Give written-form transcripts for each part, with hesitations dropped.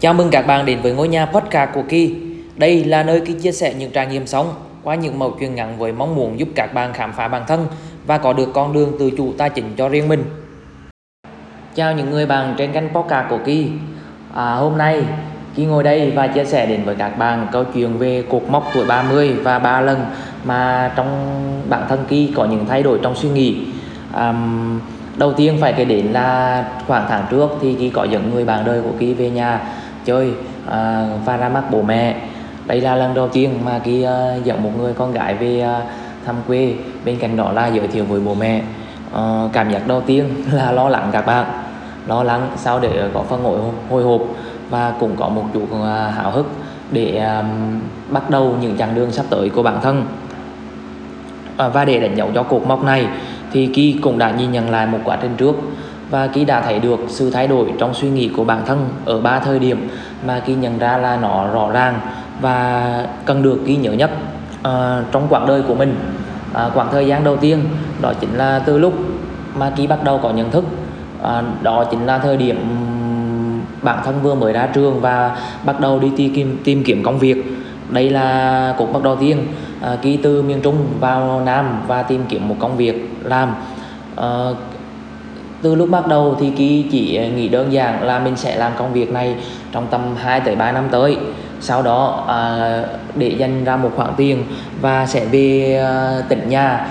Chào mừng các bạn đến với ngôi nhà podcast của Kỳ. Đây là nơi Kỳ chia sẻ những trải nghiệm sống qua những mẩu chuyện ngắn với mong muốn giúp các bạn khám phá bản thân và có được con đường tự chủ tài chính cho riêng mình. Chào những người bạn trên kênh podcast của Kỳ. Hôm nay Kỳ ngồi đây và chia sẻ đến với các bạn câu chuyện về cột mốc tuổi 30 và 3 lần mà trong bản thân Kỳ có những thay đổi trong suy nghĩ. Đầu tiên phải kể đến là khoảng tháng trước thì Kỳ có dẫn người bạn đời của Kỳ về nhà chơi và ra mắt bố mẹ. Đây là lần đầu tiên mà Kỳ dẫn một người con gái về thăm quê, bên cạnh đó là giới thiệu với bố mẹ. Cảm giác đầu tiên là lo lắng các bạn, lo lắng sao để có phần hồi hộp và cũng có một chút háo hức để bắt đầu những chặng đường sắp tới của bản thân. Và để đánh dấu cho cột mốc này thì Kỳ cũng đã nhìn nhận lại một quá trình trước và Kỳ đã thấy được sự thay đổi trong suy nghĩ của bản thân ở 3 thời điểm mà Kỳ nhận ra là nó rõ ràng và cần được Kỳ nhớ nhất trong quãng đời của mình. Quãng thời gian đầu tiên đó chính là từ lúc mà Kỳ bắt đầu có nhận thức, đó chính là thời điểm bản thân vừa mới ra trường và bắt đầu đi tìm kiếm công việc. Đây là cột mốc đầu tiên. Kỳ từ miền Trung vào Nam và tìm kiếm một công việc làm. Từ lúc bắt đầu thì Kỳ chỉ nghĩ đơn giản là mình sẽ làm công việc này trong tầm 2-3 năm tới. Sau đó để dành ra một khoản tiền và sẽ về tỉnh nhà,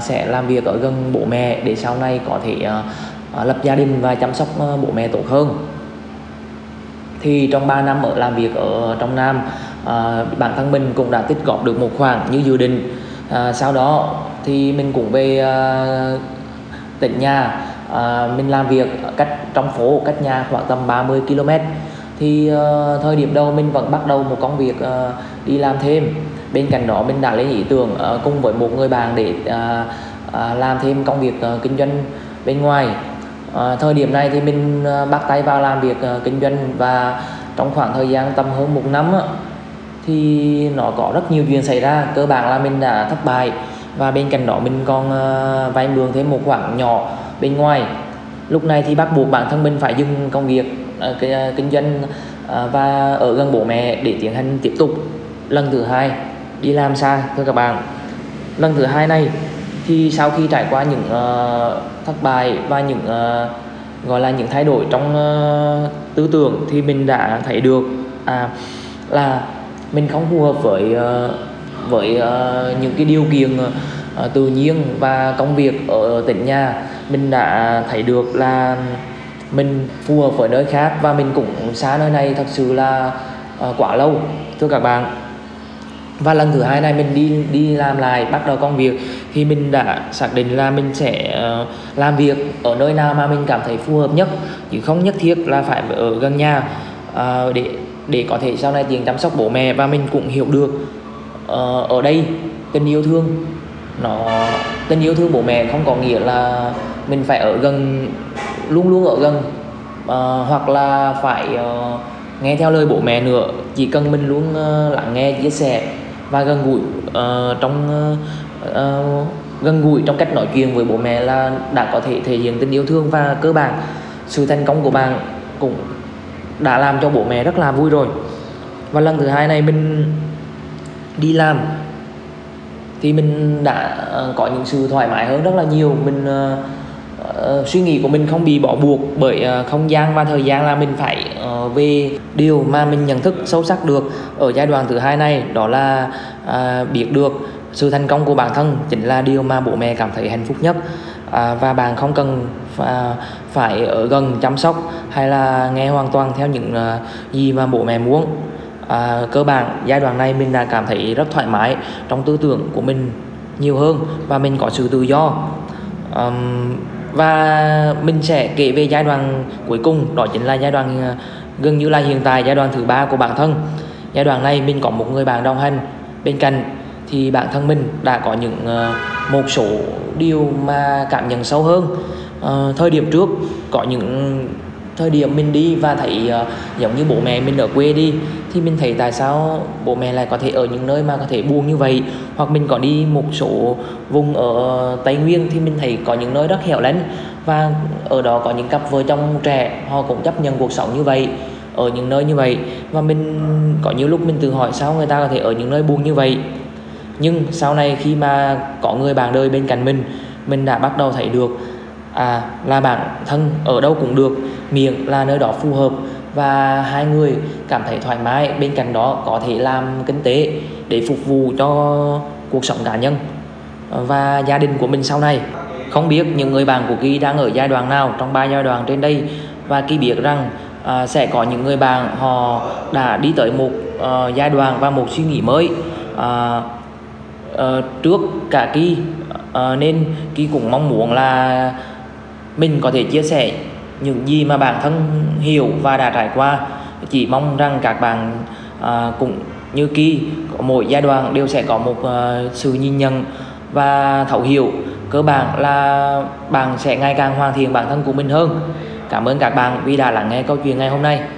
sẽ làm việc ở gần bố mẹ để sau này có thể lập gia đình và chăm sóc bố mẹ tốt hơn. Thì trong 3 năm làm việc ở trong Nam, bản thân mình cũng đã tích góp được một khoản như dự định. Sau đó thì mình cũng về tỉnh nhà, mình làm việc cách trong phố, cách nhà khoảng tầm 30 km. Thì thời điểm đầu mình vẫn bắt đầu một công việc đi làm thêm. Bên cạnh đó mình đã lên ý tưởng cùng với một người bạn để làm thêm công việc kinh doanh bên ngoài. Thời điểm này thì mình bắt tay vào làm việc kinh doanh và trong khoảng thời gian tầm hơn một năm thì nó có rất nhiều chuyện xảy ra. Cơ bản là mình đã thất bại và bên cạnh đó mình còn vay mượn thêm một khoản nhỏ bên ngoài. Lúc này thì bắt buộc bản thân mình phải dừng công việc kinh doanh và ở gần bố mẹ để tiến hành tiếp tục lần thứ hai đi làm xa thưa các bạn. Lần thứ hai này thì sau khi trải qua những thất bại và những gọi là những thay đổi trong tư tưởng thì mình đã thấy được là mình không phù hợp với những cái điều kiện tự nhiên và công việc ở tỉnh nhà. Mình đã thấy được là mình phù hợp với nơi khác và mình cũng xa nơi này thật sự là quá lâu thưa các bạn. Và lần thứ hai này mình đi làm lại, bắt đầu công việc thì mình đã xác định là mình sẽ làm việc ở nơi nào mà mình cảm thấy phù hợp nhất chứ không nhất thiết là phải ở gần nhà, để có thể sau này tiền chăm sóc bố mẹ. Và mình cũng hiểu được ở đây tình yêu thương bố mẹ không có nghĩa là mình phải ở gần, luôn luôn ở gần, hoặc là phải nghe theo lời bố mẹ nữa. Chỉ cần mình luôn lắng nghe, chia sẻ và gần gũi trong cách nói chuyện với bố mẹ là đã có thể thể hiện tình yêu thương. Và cơ bản sự thành công của bạn cũng đã làm cho bố mẹ rất là vui rồi. Và lần thứ hai này mình đi làm thì mình đã có những sự thoải mái hơn rất là nhiều. Mình suy nghĩ của mình không bị bỏ buộc bởi không gian và thời gian là mình phải về. Điều mà mình nhận thức sâu sắc được ở giai đoạn thứ hai này đó là biết được sự thành công của bản thân chính là điều mà bố mẹ cảm thấy hạnh phúc nhất. Và bạn không cần phải ở gần chăm sóc hay là nghe hoàn toàn theo những gì mà bố mẹ muốn. Cơ bản giai đoạn này mình đã cảm thấy rất thoải mái trong tư tưởng của mình nhiều hơn và mình có sự tự do. Và mình sẽ kể về giai đoạn cuối cùng, đó chính là giai đoạn gần như là hiện tại, giai đoạn thứ 3 của bản thân. Giai đoạn này mình có một người bạn đồng hành bên cạnh thì bản thân mình đã có một số điều mà cảm nhận sâu hơn. Thời điểm trước có những thời điểm mình đi và thấy giống như bố mẹ mình ở quê đi thì mình thấy tại sao bố mẹ lại có thể ở những nơi mà có thể buồn như vậy. Hoặc mình có đi một số vùng ở Tây Nguyên thì mình thấy có những nơi rất hẻo lánh và ở đó có những cặp vợ chồng trẻ họ cũng chấp nhận cuộc sống như vậy. ở những nơi như vậy. Và mình có nhiều lúc mình tự hỏi sao người ta có thể ở những nơi buồn như vậy. Nhưng sau này khi mà có người bạn đời bên cạnh mình đã bắt đầu thấy được là bản thân ở đâu cũng được, miệng là nơi đó phù hợp, và hai người cảm thấy thoải mái. Bên cạnh đó có thể làm kinh tế để phục vụ cho cuộc sống cá nhân và gia đình của mình sau này. Không biết những người bạn của Kỳ đang ở giai đoạn nào trong ba giai đoạn trên đây, và Kỳ biết rằng sẽ có những người bạn họ đã đi tới một giai đoạn và một suy nghĩ mới trước cả Kỳ, nên Kỳ cũng mong muốn là mình có thể chia sẻ những gì mà bản thân hiểu và đã trải qua. Chỉ mong rằng các bạn cũng như Kỳ, mỗi giai đoạn đều sẽ có một sự nhìn nhận và thấu hiểu. Cơ bản là bạn sẽ ngày càng hoàn thiện bản thân của mình hơn. Cảm ơn các bạn vì đã lắng nghe câu chuyện ngày hôm nay.